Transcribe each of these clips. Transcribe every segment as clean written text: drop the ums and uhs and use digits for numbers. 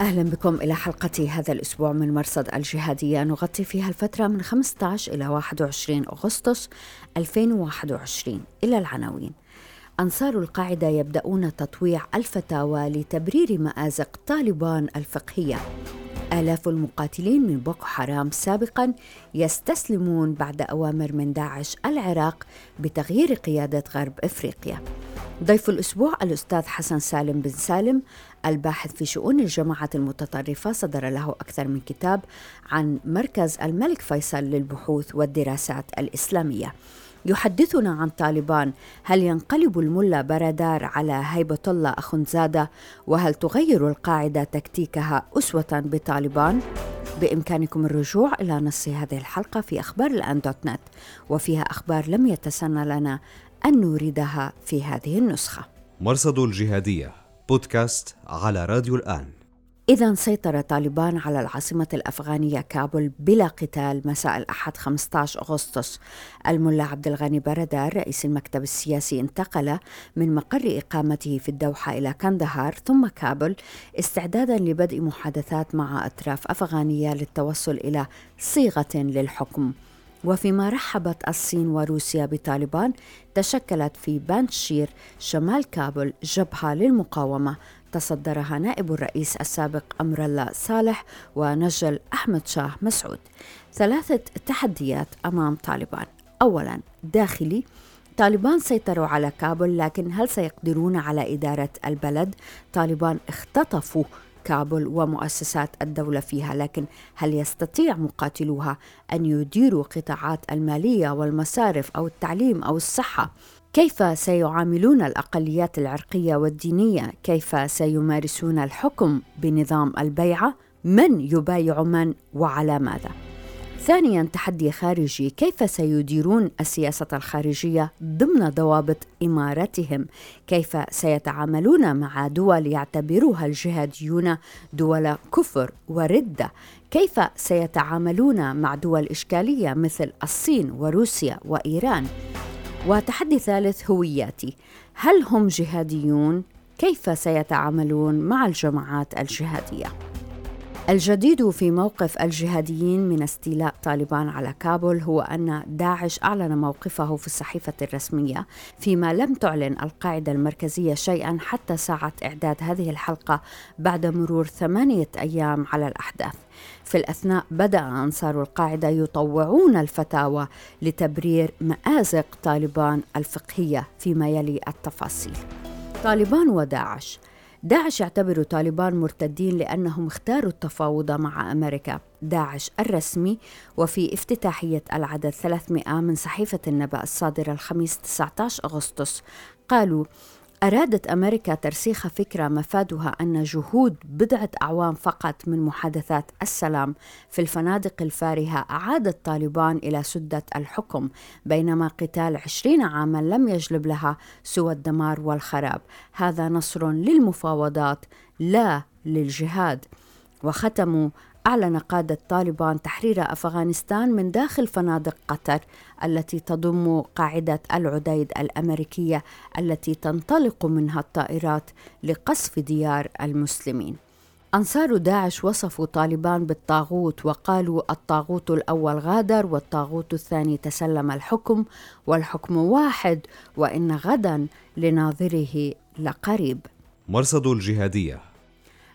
أهلا بكم إلى حلقة هذا الأسبوع من مرصد الجهادية، نغطي فيها الفترة من 15 إلى 21 أغسطس 2021. إلى العناوين: أنصار القاعدة يبدأون تطويع الفتاوى لتبرير مآزق طالبان الفقهية. آلاف المقاتلين من بوكو حرام سابقاً يستسلمون بعد أوامر من داعش العراق بتغيير قيادة غرب إفريقيا. ضيف الأسبوع الأستاذ حسن سالم بن سالم، الباحث في شؤون الجماعات المتطرفة، صدر له أكثر من كتاب عن مركز الملك فيصل للبحوث والدراسات الإسلامية. يحدثنا عن طالبان، هل ينقلب الملا برادر على هيبة الله أخوندزاده؟ وهل تغير القاعدة تكتيكها أسوة بطالبان؟ بإمكانكم الرجوع إلى نص هذه الحلقة في أخبار الآن دوت نت، وفيها أخبار لم يتسنى لنا أن نوردها في هذه النسخة. مرصد الجهادية، بودكاست على راديو الآن. إذا سيطر طالبان على العاصمة الأفغانية كابول بلا قتال مساء الأحد 15 أغسطس. الملا برادر رئيس المكتب السياسي انتقل من مقر إقامته في الدوحة إلى كندهار ثم كابول استعدادا لبدء محادثات مع أطراف أفغانية للتوصل إلى صيغة للحكم. وفيما رحبت الصين وروسيا بطالبان، تشكلت في بانشير شمال كابول جبهة للمقاومة تصدرها نائب الرئيس السابق أمر الله صالح ونجل أحمد شاه مسعود. ثلاثة تحديات أمام طالبان. أولاً، داخلي، طالبان سيطروا على كابول، لكن هل سيقدرون على إدارة البلد؟ طالبان اختطفوا كابول ومؤسسات الدولة فيها، لكن هل يستطيع مقاتلوها أن يديروا قطاعات المالية والمصارف أو التعليم أو الصحة؟ كيف سيعاملون الأقليات العرقية والدينية؟ كيف سيمارسون الحكم بنظام البيعة؟ من يبايع من وعلى ماذا؟ ثانياً، تحدي خارجي، كيف سيديرون السياسة الخارجية ضمن ضوابط إمارتهم؟ كيف سيتعاملون مع دول يعتبرها الجهاديون دول كفر وردة؟ كيف سيتعاملون مع دول إشكالية مثل الصين وروسيا وإيران؟ وتحدي ثالث، هوياتي، هل هم جهاديون؟ كيف سيتعاملون مع الجماعات الجهادية؟ الجديد في موقف الجهاديين من استيلاء طالبان على كابول هو أن داعش أعلن موقفه في الصحيفة الرسمية، فيما لم تعلن القاعدة المركزية شيئا حتى ساعة إعداد هذه الحلقة بعد مرور 8 أيام على الأحداث. في الأثناء بدأ أنصار القاعدة يطوعون الفتاوى لتبرير مآزق طالبان الفقهية. فيما يلي التفاصيل. طالبان وداعش. داعش يعتبر طالبان مرتدين لأنهم اختاروا التفاوض مع أمريكا. داعش الرسمي، وفي افتتاحية العدد 300 من صحيفة النبأ الصادرة الخميس 19 أغسطس، قالوا: أرادت أمريكا ترسيخ فكرة مفادها أن جهود 10 أعوام فقط من محادثات السلام في الفنادق الفارهة أعادت طالبان إلى سدة الحكم، بينما قتال 20 عاماً لم يجلب لها سوى الدمار والخراب. هذا نصر للمفاوضات لا للجهاد. وختموا: أعلن قادة طالبان تحرير أفغانستان من داخل فنادق قطر التي تضم قاعدة العديد الأمريكية التي تنطلق منها الطائرات لقصف ديار المسلمين. أنصار داعش وصفوا طالبان بالطاغوت، وقالوا: الطاغوت الأول غادر، والطاغوت الثاني تسلم الحكم، والحكم واحد، وإن غدا لناظره لقريب. مرصد الجهادية.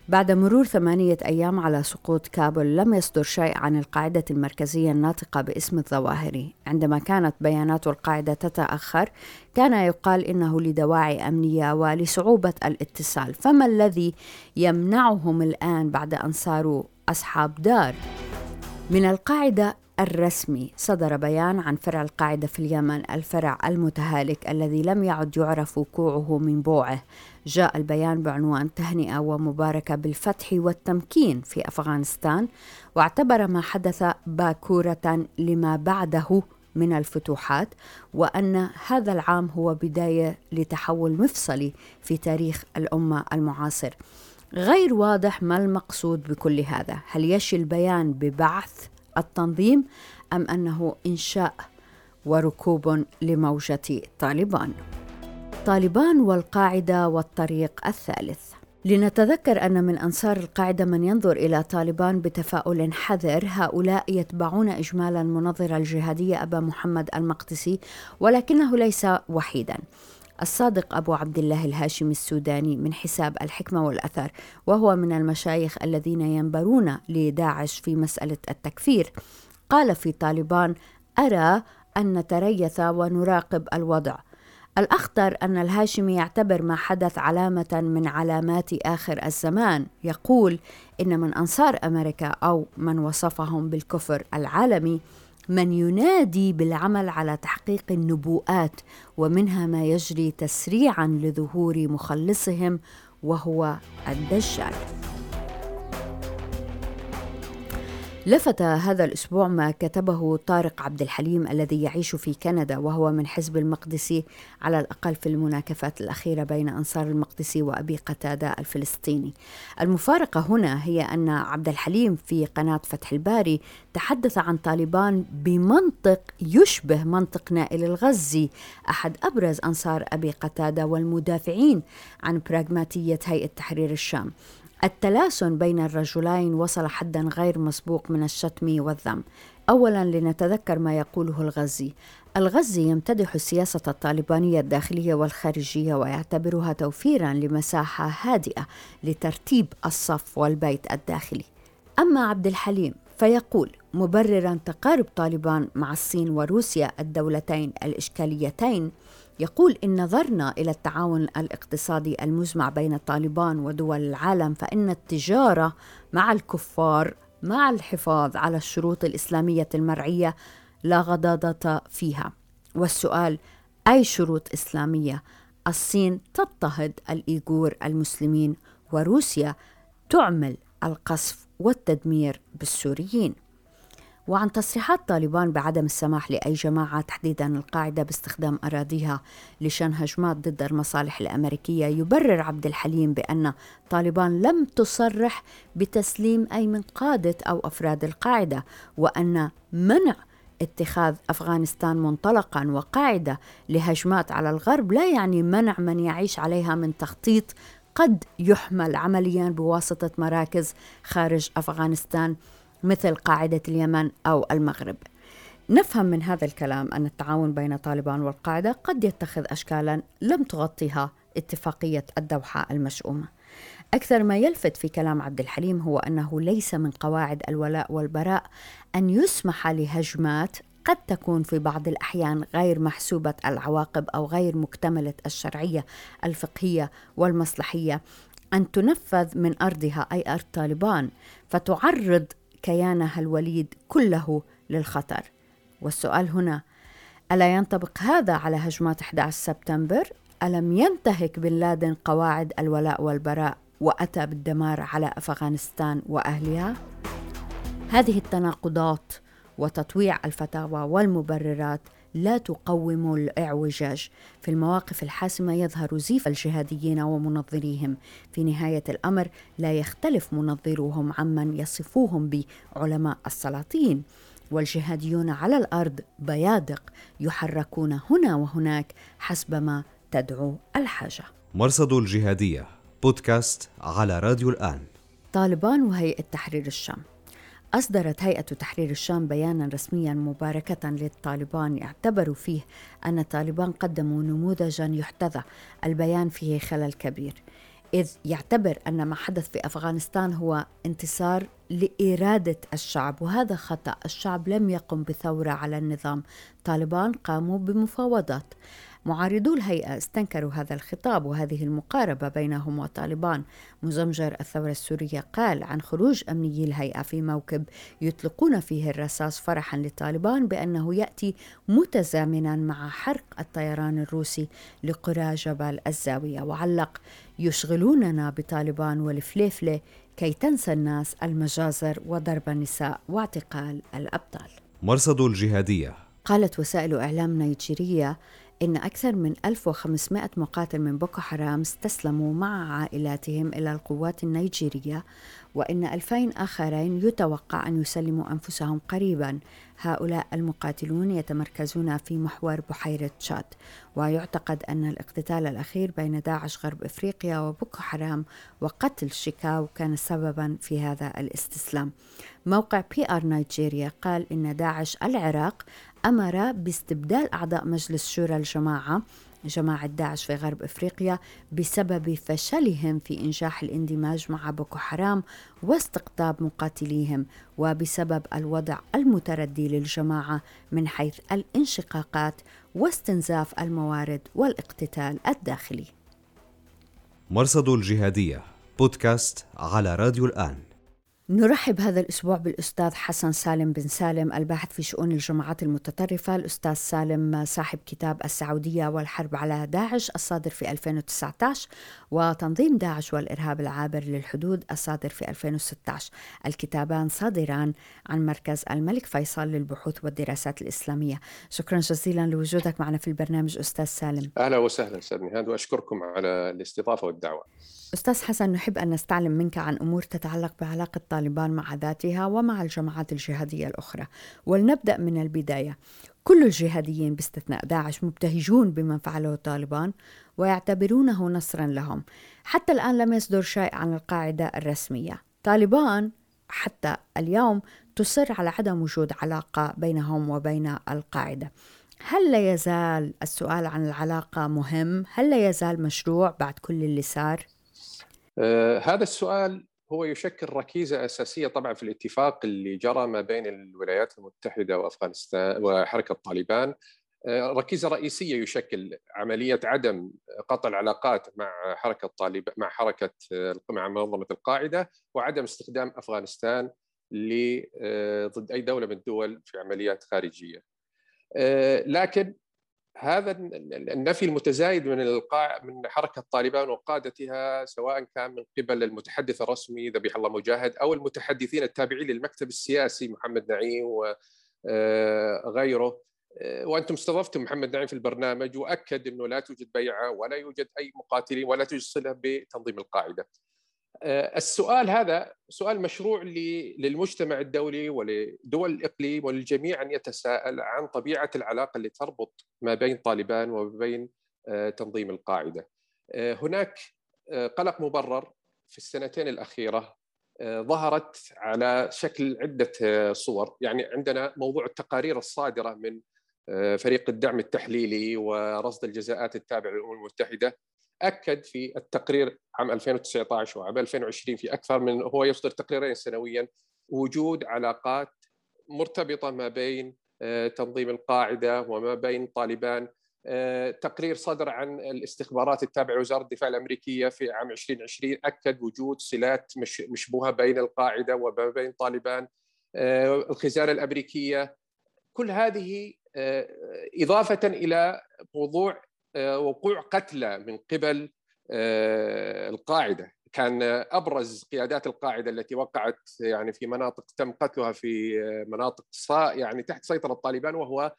بعد مرور 8 أيام على سقوط كابول، لم يصدر شيء عن القاعدة المركزية الناطقة باسم الظواهري. عندما كانت بيانات القاعدة تتأخر، كان يقال إنه لدواعي أمنية ولصعوبة الاتصال. فما الذي يمنعهم الآن بعد أن صاروا أصحاب دار؟ من القاعدة الرسمي صدر بيان عن فرع القاعدة في اليمن، الفرع المتهالك الذي لم يعد يعرف وقوعه من بوعه. جاء البيان بعنوان تهنئة ومباركة بالفتح والتمكين في أفغانستان، واعتبر ما حدث باكورة لما بعده من الفتوحات، وأن هذا العام هو بداية لتحول مفصلي في تاريخ الأمة المعاصر. غير واضح ما المقصود بكل هذا، هل يشي البيان ببعث التنظيم أم أنه إنشاء وركوب لموجة طالبان؟ طالبان والقاعدة والطريق الثالث. لنتذكر أن من أنصار القاعدة من ينظر إلى طالبان بتفاؤل حذر. هؤلاء يتبعون إجمالا منظر الجهادية أبا محمد المقدسي، ولكنه ليس وحيدا. الصادق أبو عبد الله الهاشمي السوداني من حساب الحكمة والأثر، وهو من المشايخ الذين ينبرون لداعش في مسألة التكفير، قال في طالبان: أرى أن نتريث ونراقب الوضع. الأخطر أن الهاشمي يعتبر ما حدث علامة من علامات آخر الزمان. يقول إن من أنصار أمريكا أو من وصفهم بالكفر العالمي من ينادي بالعمل على تحقيق النبوءات، ومنها ما يجري تسريعا لظهور مخلصهم وهو الدجال. لفت هذا الأسبوع ما كتبه طارق عبد الحليم الذي يعيش في كندا، وهو من حزب المقدسي على الأقل في المناكفات الأخيرة بين أنصار المقدسي وأبي قتادة الفلسطيني. المفارقة هنا هي أن عبد الحليم في قناة فتح الباري تحدث عن طالبان بمنطق يشبه منطق نائل الغزي، أحد أبرز أنصار أبي قتادة والمدافعين عن براغماتية هيئة تحرير الشام. التلاسن بين الرجلين وصل حدا غير مسبوق من الشتم والذم. أولا لنتذكر ما يقوله الغزي. الغزي يمتدح السياسة الطالبانية الداخلية والخارجية ويعتبرها توفيرا لمساحة هادئة لترتيب الصف والبيت الداخلي. أما عبد الحليم فيقول مبررا تقارب طالبان مع الصين وروسيا الدولتين الإشكاليتين، يقول إن نظرنا إلى التعاون الاقتصادي المزمع بين طالبان ودول العالم فإن التجارة مع الكفار مع الحفاظ على الشروط الإسلامية المرعية لا غضاضة فيها. والسؤال: أي شروط إسلامية؟ الصين تضطهد الإيغور المسلمين، وروسيا تعمل القصف والتدمير بالسوريين. وعن تصريحات طالبان بعدم السماح لأي جماعة تحديدا القاعدة باستخدام أراضيها لشن هجمات ضد المصالح الأمريكية، يبرر عبد الحليم بأن طالبان لم تصرح بتسليم أي من قادة أو أفراد القاعدة، وأن منع اتخاذ أفغانستان منطلقا وقاعدة لهجمات على الغرب لا يعني منع من يعيش عليها من تخطيط قد يحمل عمليا بواسطة مراكز خارج أفغانستان مثل قاعدة اليمن أو المغرب. نفهم من هذا الكلام أن التعاون بين طالبان والقاعدة قد يتخذ أشكالا لم تغطيها اتفاقية الدوحة المشؤومة. أكثر ما يلفت في كلام عبد الحليم هو أنه ليس من قواعد الولاء والبراء أن يسمح لهجمات قد تكون في بعض الأحيان غير محسوبة العواقب أو غير مكتملة الشرعية الفقهية والمصلحية أن تنفذ من أرضها، أي أرض طالبان، فتعرض كيانها الوليد كله للخطر. والسؤال هنا: ألا ينطبق هذا على هجمات 11 سبتمبر؟ ألم ينتهك بن لادن قواعد الولاء والبراء وأتى بالدمار على أفغانستان وأهلها؟ هذه التناقضات وتطويع الفتاوى والمبررات لا تقوم الاعوجاج. في المواقف الحاسمة يظهر زيف الجهاديين ومنظريهم. في نهاية الأمر لا يختلف منظروهم عمن يصفوهم بعلماء السلاطين، والجهاديون على الأرض بيادق يحركون هنا وهناك حسب ما تدعو الحاجة. مرصد الجهادية، بودكاست على راديو الآن. طالبان وهيئة تحرير الشام. أصدرت هيئة تحرير الشام بياناً رسمياً مباركة للطالبان، يعتبروا فيه أن الطالبان قدموا نموذجاً يحتذى. البيان فيه خلل كبير، إذ يعتبر أن ما حدث في أفغانستان هو انتصار لإرادة الشعب، وهذا خطأ. الشعب لم يقم بثورة على النظام، طالبان قاموا بمفاوضات. معارضو الهيئة استنكروا هذا الخطاب وهذه المقاربة بينهم وطالبان. مزمجر الثورة السورية قال عن خروج أمنيي الهيئة في موكب يطلقون فيه الرصاص فرحا للطالبان بأنه يأتي متزامنا مع حرق الطيران الروسي لقرى جبل الزاوية، وعلق: يشغلوننا بطالبان والفليفلة كي تنسى الناس المجازر وضرب النساء واعتقال الأبطال. مرصد الجهادية. قالت وسائل إعلام نيجيرية إن أكثر من 1500 مقاتل من بوكو حرام استسلموا مع عائلاتهم إلى القوات النيجيرية، وإن 2000 آخرين يتوقع أن يسلموا أنفسهم قريبا. هؤلاء المقاتلون يتمركزون في محور بحيرة تشاد، ويعتقد أن الاقتتال الأخير بين داعش غرب إفريقيا وبوكو حرام وقتل شيكاو كان سببا في هذا الاستسلام. موقع PR نيجيريا قال إن داعش العراق أمر باستبدال أعضاء مجلس شورى الجماعة جماعة داعش في غرب إفريقيا بسبب فشلهم في إنجاح الاندماج مع بوكو حرام واستقطاب مقاتليهم، وبسبب الوضع المتردي للجماعة من حيث الانشقاقات واستنزاف الموارد والاقتتال الداخلي. مرصد الجهادية، بودكاست على راديو الآن. نرحب هذا الأسبوع بالأستاذ حسن سالم بن سالم الباحث في شؤون الجماعات المتطرفة. الأستاذ سالم صاحب كتاب السعودية والحرب على داعش الصادر في 2019 وتنظيم داعش والإرهاب العابر للحدود الصادر في 2016. الكتابان صادران عن مركز الملك فيصل للبحوث والدراسات الإسلامية. شكرا جزيلا لوجودك معنا في البرنامج أستاذ سالم. أهلا وسهلا أستاذ نهاد، وأشكركم على الاستضافة والدعوة. أستاذ حسن، نحب أن نستعلم منك عن أمور تتعلق بعلاقة طالبان مع ذاتها ومع الجماعات الجهادية الأخرى، ولنبدأ من البداية. كل الجهاديين باستثناء داعش مبتهجون بما فعله طالبان ويعتبرونه نصرا لهم. حتى الآن لم يصدر شيء عن القاعدة الرسمية. طالبان حتى اليوم تصر على عدم وجود علاقة بينهم وبين القاعدة. هل لا يزال السؤال عن العلاقة مهم؟ هل لا يزال مشروع بعد كل اللي صار؟ هذا السؤال هو يشكل ركيزة أساسية طبعا في الاتفاق اللي جرى ما بين الولايات المتحدة وأفغانستان وحركة طالبان. ركيزة رئيسية يشكل عملية عدم قطع العلاقات مع منظمة القاعدة، وعدم استخدام أفغانستان ضد أي دولة من الدول في عمليات خارجية. لكن هذا النفي المتزايد من حركة طالبان وقادتها، سواء كان من قبل المتحدث الرسمي ذبيح الله مجاهد أو المتحدثين التابعين للمكتب السياسي محمد نعيم وغيره. وأنتم استضفتم محمد نعيم في البرنامج وأكد أنه لا توجد بيعة ولا يوجد أي مقاتلين ولا توجد صلة بتنظيم القاعدة. السؤال هذا سؤال مشروع للمجتمع الدولي ولدول الإقليم وللجميع أن يتساءل عن طبيعة العلاقة اللي تربط ما بين طالبان وبين تنظيم القاعدة. هناك قلق مبرر في السنتين الأخيرة ظهرت على شكل عدة صور. يعني عندنا موضوع التقارير الصادرة من فريق الدعم التحليلي ورصد الجزاءات التابع للأمم المتحدة، أكد في التقرير عام 2019 وعام 2020 في أكثر من هو يصدر تقريرين سنويا وجود علاقات مرتبطة ما بين تنظيم القاعدة وما بين طالبان. تقرير صدر عن الاستخبارات التابعة لوزارة الدفاع الأمريكية في عام 2020 أكد وجود صلات مشبوهة بين القاعدة وما بين طالبان. الخزانة الأمريكية. كل هذه إضافة إلى موضوع وقوع قتلى من قبل القاعدة. كان أبرز قيادات القاعدة التي وقعت يعني في مناطق تم قتلها في مناطق يعني تحت سيطرة الطالبان، وهو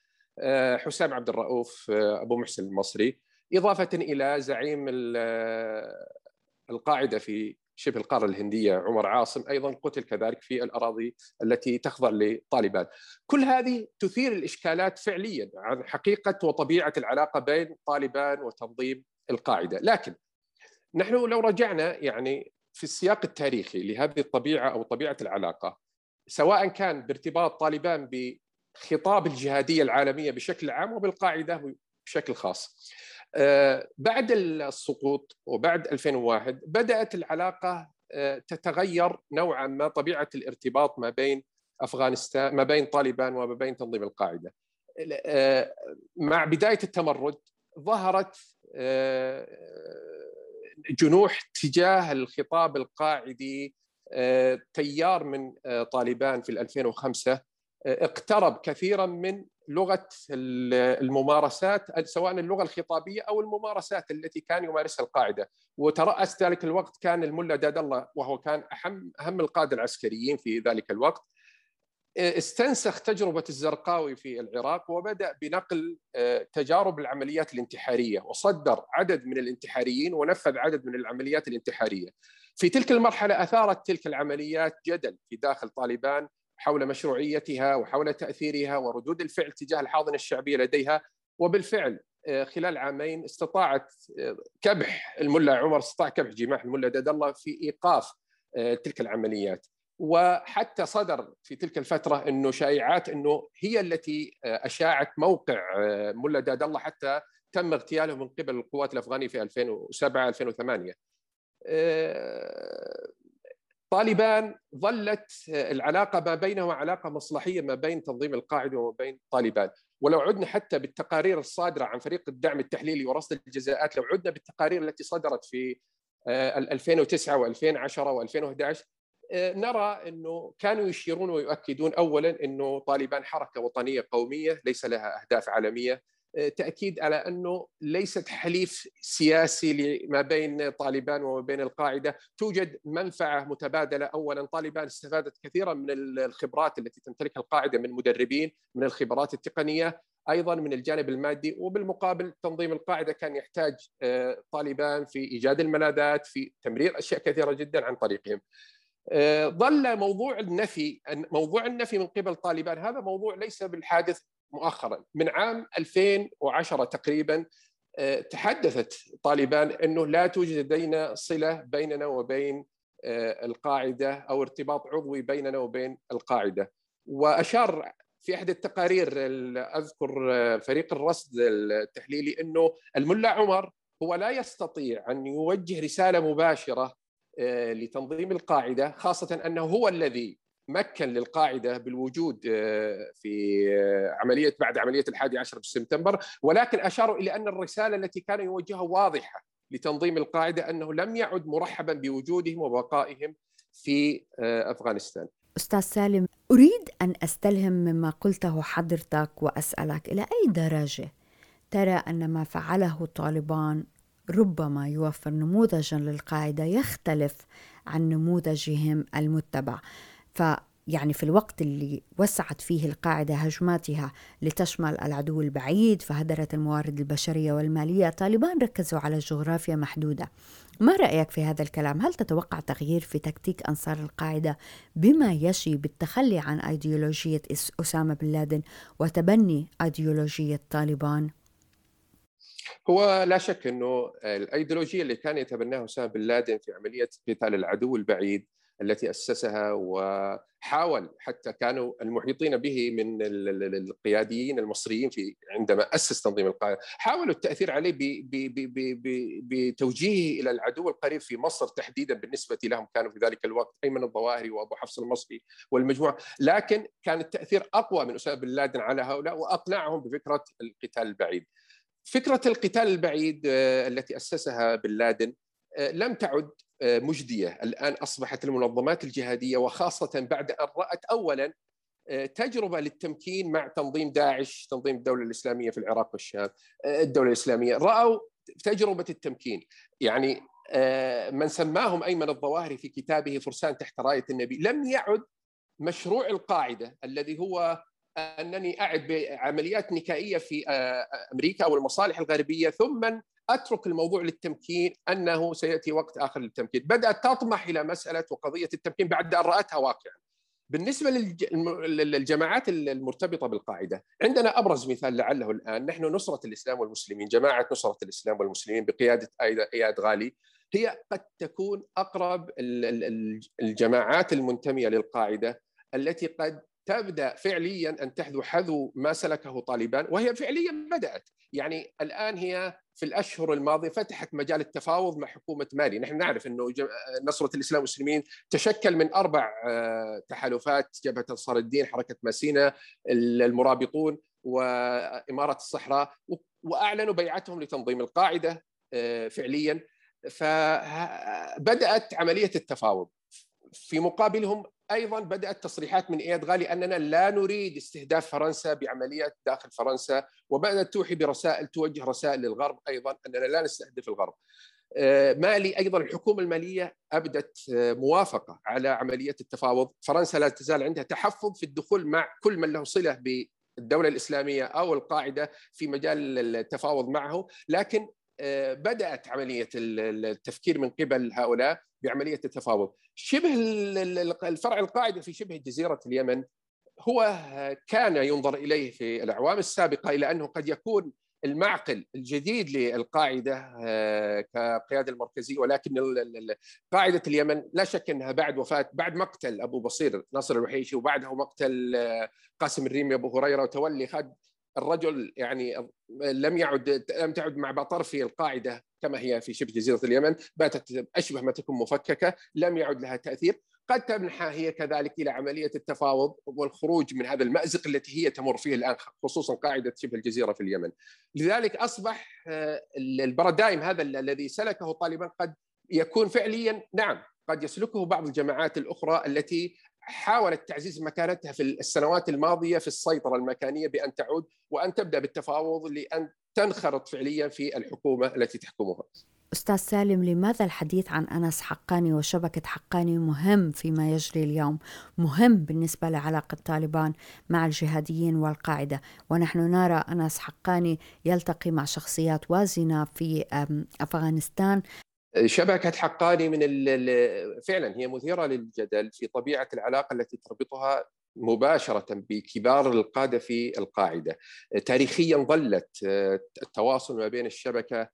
حسام عبد الرؤوف أبو محسن المصري، إضافة إلى زعيم القاعدة في شبه القارة الهندية عمر عاصم أيضا قتل كذلك في الأراضي التي تخضع لطالبان. كل هذه تثير الإشكالات فعليا عن حقيقة وطبيعة العلاقة بين طالبان وتنظيم القاعدة. لكن نحن لو رجعنا يعني في السياق التاريخي لهذه الطبيعة أو طبيعة العلاقة، سواء كان بارتباط طالبان بخطاب الجهادية العالمية بشكل عام وبالقاعدة بشكل خاص، بعد السقوط وبعد 2001 بدأت العلاقة تتغير نوعا ما طبيعة الارتباط ما بين أفغانستان ما بين طالبان وما بين تنظيم القاعدة. مع بداية التمرد ظهرت جنوح تجاه الخطاب القاعدي. تيار من طالبان في 2005 اقترب كثيرا من لغة الممارسات، سواء اللغة الخطابية أو الممارسات التي كان يمارسها القاعدة، وترأس ذلك الوقت كان الملا داد الله، وهو كان أهم القادة العسكريين في ذلك الوقت. استنسخ تجربة الزرقاوي في العراق وبدأ بنقل تجارب العمليات الانتحارية، وصدر عدد من الانتحاريين ونفذ عدد من العمليات الانتحارية. في تلك المرحلة أثارت تلك العمليات جدل في داخل طالبان حول مشروعيتها وحول تأثيرها وردود الفعل تجاه الحاضنة الشعبية لديها. وبالفعل خلال عامين استطاعت كبح الملا عمر، استطاع كبح جماح الملا داد الله في إيقاف تلك العمليات. وحتى صدر في تلك الفترة أنه شائعات أنه هي التي أشاعت موقع ملا داد الله، حتى تم اغتياله من قبل القوات الأفغانية في 2007-2008. طالبان ظلت العلاقة ما بينها علاقة مصلحية ما بين تنظيم القاعدة وما بين طالبان. ولو عدنا حتى بالتقارير الصادرة عن فريق الدعم التحليلي ورصد الجزاءات، لو عدنا بالتقارير التي صدرت في 2009 و2010 و2011 نرى أنه كانوا يشيرون ويؤكدون أولا أنه طالبان حركة وطنية قومية ليس لها أهداف عالمية، تأكيد على أنه ليست حليف سياسي ما بين طالبان وما بين القاعدة، توجد منفعة متبادلة. أولا طالبان استفادت كثيرا من الخبرات التي تمتلكها القاعدة من مدربين، من الخبرات التقنية، أيضا من الجانب المادي. وبالمقابل تنظيم القاعدة كان يحتاج طالبان في إيجاد الملاذات، في تمرير أشياء كثيرة جدا عن طريقهم. ظل موضوع النفي من قبل طالبان هذا موضوع ليس بالحادث مؤخرا. من عام 2010 تقريبا تحدثت طالبان أنه لا توجد لدينا صلة بيننا وبين القاعدة أو ارتباط عضوي بيننا وبين القاعدة. وأشار في أحد التقارير، أذكر فريق الرصد التحليلي، أنه الملا عمر هو لا يستطيع أن يوجه رسالة مباشرة لتنظيم القاعدة، خاصة أنه هو الذي مكن للقاعدة بالوجود في عملية بعد عملية 11 سبتمبر، ولكن أشاروا إلى أن الرسالة التي كان يوجهها واضحة لتنظيم القاعدة، أنه لم يعد مرحبا بوجودهم وبقائهم في أفغانستان. أستاذ سالم، أريد أن أستلهم مما قلته حضرتك وأسألك إلى أي درجة ترى أن ما فعله الطالبان ربما يوفر نموذجا للقاعدة يختلف عن نموذجهم المتبع؟ فيعني في الوقت اللي وسعت فيه القاعدة هجماتها لتشمل العدو البعيد، فهدرت الموارد البشرية والمالية، طالبان ركزوا على جغرافيا محدودة. ما رأيك في هذا الكلام؟ هل تتوقع تغيير في تكتيك أنصار القاعدة بما يشي بالتخلي عن أيديولوجية أسامة بن لادن وتبني أيديولوجية طالبان؟ هو لا شك أنه الأيديولوجية اللي كان يتبناها أسامة بن لادن في عملية قتال العدو البعيد التي أسسها، وحاول حتى كانوا المحيطين به من القياديين المصريين في عندما أسس تنظيم القاعدة حاولوا التأثير عليه بتوجيهه إلى العدو القريب في مصر تحديدا. بالنسبة لهم كانوا في ذلك الوقت أيمن الظواهري وأبو حفص المصري والمجموعة، لكن كان التأثير أقوى من أسامة بن لادن على هؤلاء وأقنعهم بفكرة القتال البعيد. فكرة القتال البعيد التي أسسها بن لادن لم تعد مجدية. الآن أصبحت المنظمات الجهادية، وخاصة بعد أن رأت أولا تجربة للتمكين مع تنظيم داعش، تنظيم الدولة الإسلامية في العراق والشام، الدولة الإسلامية رأوا تجربة التمكين. يعني من سماهم أيمن الظواهري في كتابه فرسان تحت راية النبي، لم يعد مشروع القاعدة الذي هو أنني أعد بعمليات نكائية في أمريكا أو المصالح الغربية ثم أترك الموضوع للتمكين، أنه سيأتي وقت آخر للتمكين. بدأت تطمح إلى مسألة وقضية التمكين بعد أن رأتها واقعا. بالنسبة للجماعات المرتبطة بالقاعدة، عندنا أبرز مثال لعله الآن، نحن نصرة الإسلام والمسلمين، جماعة نصرة الإسلام والمسلمين بقيادة إياد غالي، هي قد تكون أقرب الجماعات المنتمية للقاعدة التي قد تبدأ فعليا أن تحذو حذو ما سلكه طالبان، وهي فعليا بدأت. يعني الآن هي في الأشهر الماضية فتحت مجال التفاوض مع حكومة مالي. نحن نعرف أنه نصرة الإسلام والمسلمين تشكل من 4 تحالفات: جبهة الصادق الدين، حركة ماسينا، المرابطون، وإمارة الصحراء، وأعلنوا بيعتهم لتنظيم القاعدة فعليا. فبدأت عملية التفاوض. في مقابلهم أيضا بدأت تصريحات من إياد غالي أننا لا نريد استهداف فرنسا بعمليات داخل فرنسا، وبدأت توحي برسائل، توجه رسائل للغرب أيضا أننا لا نستهدف الغرب. مالي أيضا الحكومة المالية أبدت موافقة على عملية التفاوض. فرنسا لا تزال عندها تحفظ في الدخول مع كل من له صلة بالدولة الإسلامية أو القاعدة في مجال التفاوض معه، لكن بدأت عملية التفكير من قبل هؤلاء بعملية التفاوض. شبه الفرع القاعدة في شبه جزيرة اليمن هو كان ينظر إليه في الأعوام السابقة إلى أنه قد يكون المعقل الجديد للقاعدة كقيادة المركزية، ولكن قاعدة اليمن لا شك أنها بعد وفاة، بعد مقتل أبو بصير ناصر الوحيشي وبعده مقتل قاسم الريمي أبو هريرة وتولي خد الرجل، يعني لم تعد مع بطرفي القاعدة كما هي في شبه جزيرة اليمن، باتت أشبه ما تكون مفككة، لم يعد لها تأثير. قد تمنحها هي كذلك إلى عملية التفاوض والخروج من هذا المأزق التي هي تمر فيه الآن، خصوصا قاعدة شبه الجزيرة في اليمن. لذلك أصبح البرادايم هذا الذي سلكه طالبا قد يكون فعليا، نعم قد يسلكه بعض الجماعات الأخرى التي حاولت تعزيز مكانتها في السنوات الماضية في السيطرة المكانية، بأن تعود وأن تبدأ بالتفاوض لأن تنخرط فعليا في الحكومة التي تحكمها. أستاذ سالم، لماذا الحديث عن أنس حقاني وشبكة حقاني مهم فيما يجري اليوم، مهم بالنسبة لعلاقة طالبان مع الجهاديين والقاعدة، ونحن نرى أنس حقاني يلتقي مع شخصيات وازنة في أفغانستان؟ شبكة حقاني من فعلا هي مثيرة للجدل في طبيعة العلاقة التي تربطها مباشرة بكبار القادة في القاعدة. تاريخيا ظلت التواصل ما بين الشبكة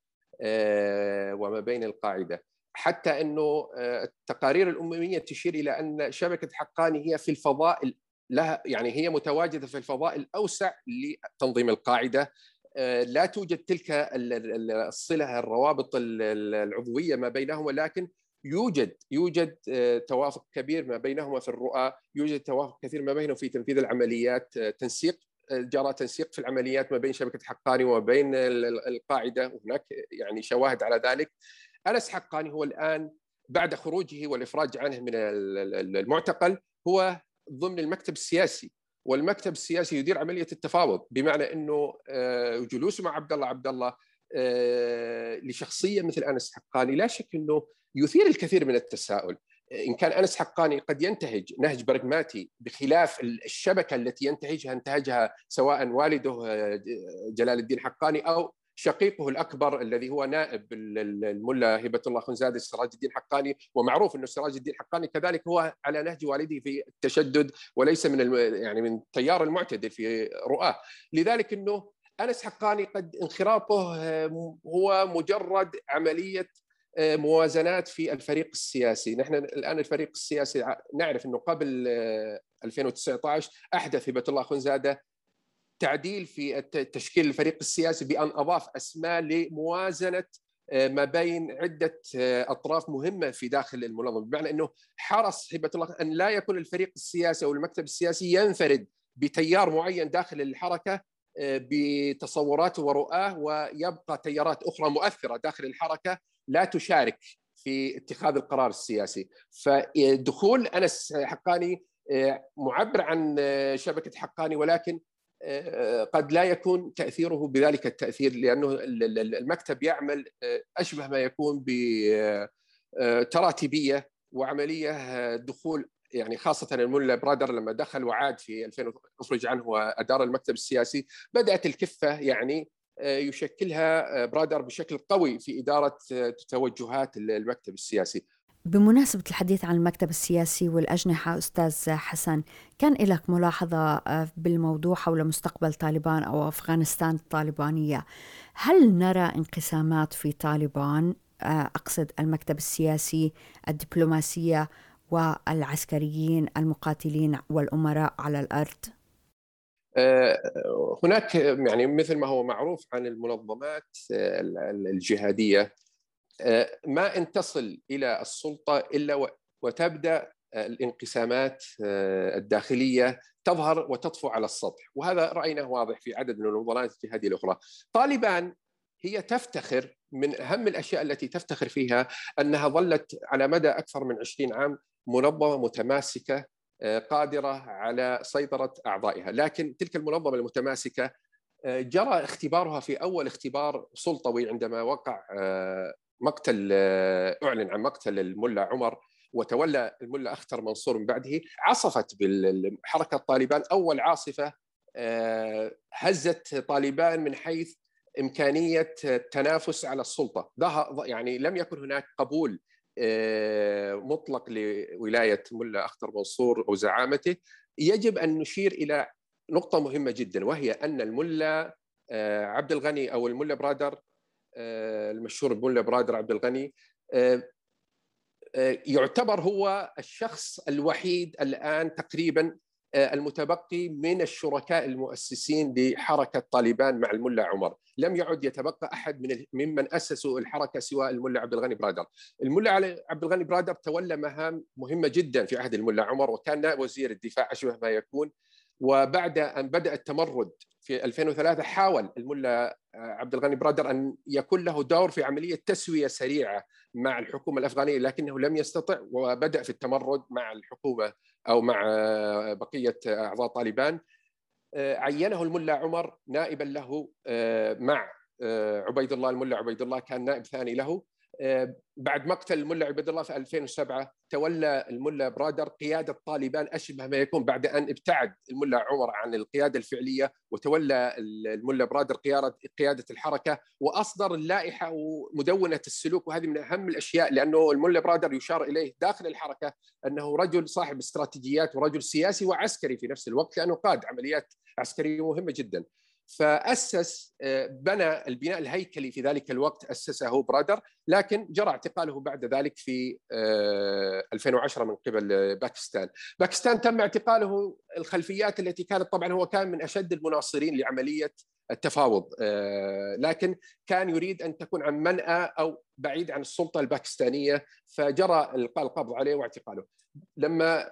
وما بين القاعدة، حتى أنه التقارير الأممية تشير إلى أن شبكة حقاني هي في الفضاء لها، يعني هي متواجدة في الفضاء الأوسع لتنظيم القاعدة. لا توجد تلك الصلة، الروابط العضوية ما بينهما، لكن يوجد توافق كبير ما بينهما في الرؤى، يوجد توافق كثير ما بينهم في تنفيذ العمليات. تنسيق، جرى تنسيق في العمليات ما بين شبكة حقاني وما بين القاعدة، وهناك يعني شواهد على ذلك. أنس حقاني هو الآن بعد خروجه والإفراج عنه من المعتقل هو ضمن المكتب السياسي، والمكتب السياسي يدير عملية التفاوض، بمعنى أنه جلوسه مع عبد الله لشخصية مثل أنس حقاني لا شك أنه يثير الكثير من التساؤل. إن كان أنس حقاني قد ينتهج نهج برغماتي بخلاف الشبكة التي انتهجها سواء والده جلال الدين حقاني أو شقيقه الأكبر الذي هو نائب الملا هيبة الله أخوندزاده السراج الدين حقاني، ومعروف أنه السراج الدين حقاني كذلك هو على نهج والده في التشدد وليس من التيار المعتدل في رؤاه. لذلك أنه أنس حقاني قد انخراطه هو مجرد عملية موازنات في الفريق السياسي. نحن الآن الفريق السياسي نعرف أنه قبل 2019 أحدث هيبة الله أخوندزاده تعديل في تشكيل الفريق السياسي بأن أضاف أسماء لموازنة ما بين عدة أطراف مهمة في داخل المنظمة، بمعنى أنه حرص هيبة الله أن لا يكون الفريق السياسي أو المكتب السياسي ينفرد بتيار معين داخل الحركة بتصوراته ورؤاه، ويبقى تيارات أخرى مؤثرة داخل الحركة لا تشارك في اتخاذ القرار السياسي. فدخول أنس حقاني معبر عن شبكة حقاني، ولكن قد لا يكون تأثيره بذلك التأثير، لأنه المكتب يعمل أشبه ما يكون بتراتبية وعملية دخول، يعني خاصة الملا برادر لما دخل وعاد في 2000 أفرج عنه وأدار المكتب السياسي، بدأت الكفة يعني يشكلها برادر بشكل قوي في إدارة توجهات المكتب السياسي. بمناسبة الحديث عن المكتب السياسي والأجنحة، أستاذ حسن، كان لك ملاحظة بالموضوع حول مستقبل طالبان أو أفغانستان الطالبانية. هل نرى انقسامات في طالبان؟ أقصد المكتب السياسي، الدبلوماسية، والعسكريين المقاتلين والأمراء على الأرض. هناك يعني مثل ما هو معروف عن المنظمات الجهادية، ما أن تصل إلى السلطة إلا وتبدأ الانقسامات الداخلية تظهر وتطفو على السطح، وهذا رأيناه واضح في عدد من المنظمات الجهادية الأخرى. طالبان هي تفتخر، من أهم الأشياء التي تفتخر فيها أنها ظلت على مدى أكثر من 20 عام منظمة متماسكة قادرة على سيطرة أعضائها، لكن تلك المنظمة المتماسكة جرى اختبارها في أول اختبار سلطوي عندما وقع مقتل، أعلن عن مقتل الملا عمر وتولى الملا أختر منصور من بعده. عصفت بالحركة طالبان أول عاصفة هزت طالبان من حيث إمكانية التنافس على السلطة، يعني لم يكن هناك قبول مطلق لولاية ملا أختر منصور أو زعامته. يجب أن نشير إلى نقطة مهمة جدا، وهي أن الملا عبد الغني أو الملا برادر المشهور بملا برادر عبد الغني يعتبر هو الشخص الوحيد الآن تقريبا المتبقي من الشركاء المؤسسين لحركة طالبان مع الملا عمر. لم يعد يتبقى أحد ممن أسسوا الحركة سوى الملا عبد الغني برادر. الملا عبد الغني برادر تولى مهام مهمة جدا في عهد الملا عمر، وكان نائب وزير الدفاع أشبه ما يكون. وبعد أن بدأ التمرد في 2003 حاول الملا عبد الغني برادر أن يكون له دور في عملية تسوية سريعة مع الحكومة الأفغانية، لكنه لم يستطع وبدأ في التمرد مع الحكومة أو مع بقية أعضاء طالبان. عينه الملا عمر نائبا له مع عبيد الله، الملا عبيد الله كان نائب ثاني له. بعد مقتل الملا عبيد الله في 2007 تولى الملا برادر قيادة طالبان أشبه ما يكون، بعد أن ابتعد الملا عمر عن القيادة الفعلية، وتولى الملا برادر قيادة الحركة وأصدر اللائحة ومدونة السلوك. وهذه من أهم الأشياء، لأنه الملا برادر يشار إليه داخل الحركة أنه رجل صاحب استراتيجيات ورجل سياسي وعسكري في نفس الوقت، لأنه قاد عمليات عسكرية مهمة جداً. فأسس، بنى البناء الهيكلي في ذلك الوقت أسسه برادر، لكن جرى اعتقاله بعد ذلك في 2010 من قبل باكستان. باكستان تم اعتقاله، الخلفيات التي كانت، طبعا هو كان من أشد المناصرين لعملية التفاوض، لكن كان يريد أن تكون عن منأى أو بعيد عن السلطة الباكستانية، فجرى القبض عليه واعتقاله. لما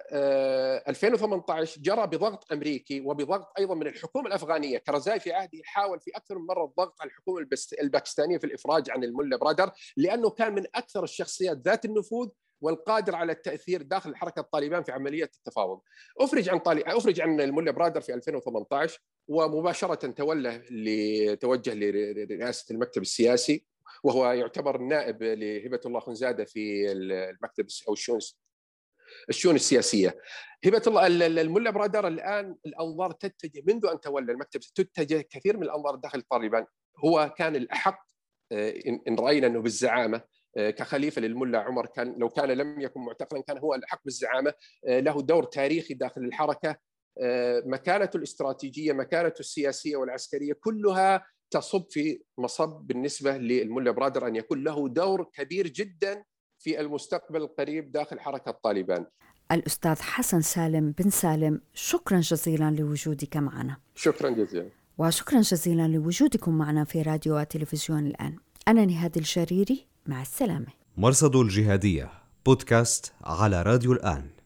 2018 جرى بضغط أمريكي وبضغط أيضا من الحكومة الأفغانية. كرزاي في عهده حاول في أكثر من مرة الضغط على الحكومة الباكستانية في الإفراج عن الملا برادر، لأنه كان من أكثر الشخصيات ذات النفوذ والقادر على التأثير داخل حركة طالبان في عملية التفاوض. أفرج عن الملا برادر في 2018، ومباشرة توجه لرئاسة المكتب السياسي، وهو يعتبر نائب لهبة الله أخوندزاده في المكتب أو الشؤون السياسية. هبة الله الملا برادر الآن الأنظار تتجه، منذ أن تولى المكتب تتجه كثير من الأنظار داخل طالبان. هو كان الأحق إن رأينا أنه بالزعامة كخليفة للملا عمر، كان لو كان لم يكن معتقلا كان هو الأحق بالزعامة. له دور تاريخي داخل الحركة، مكانته الاستراتيجية، مكانته السياسية والعسكرية، كلها تصب في مصب بالنسبة للملا برادر أن يكون له دور كبير جدا في المستقبل القريب داخل حركة طالبان. الأستاذ حسن سالم بن سالم، شكرا جزيلا لوجودك معنا. شكرا جزيلا. وشكرا جزيلا لوجودكم معنا في راديو وتلفزيون الآن. أنا نهاد الجريري، مع السلامة. مرصد الجهادية بودكاست على راديو الآن.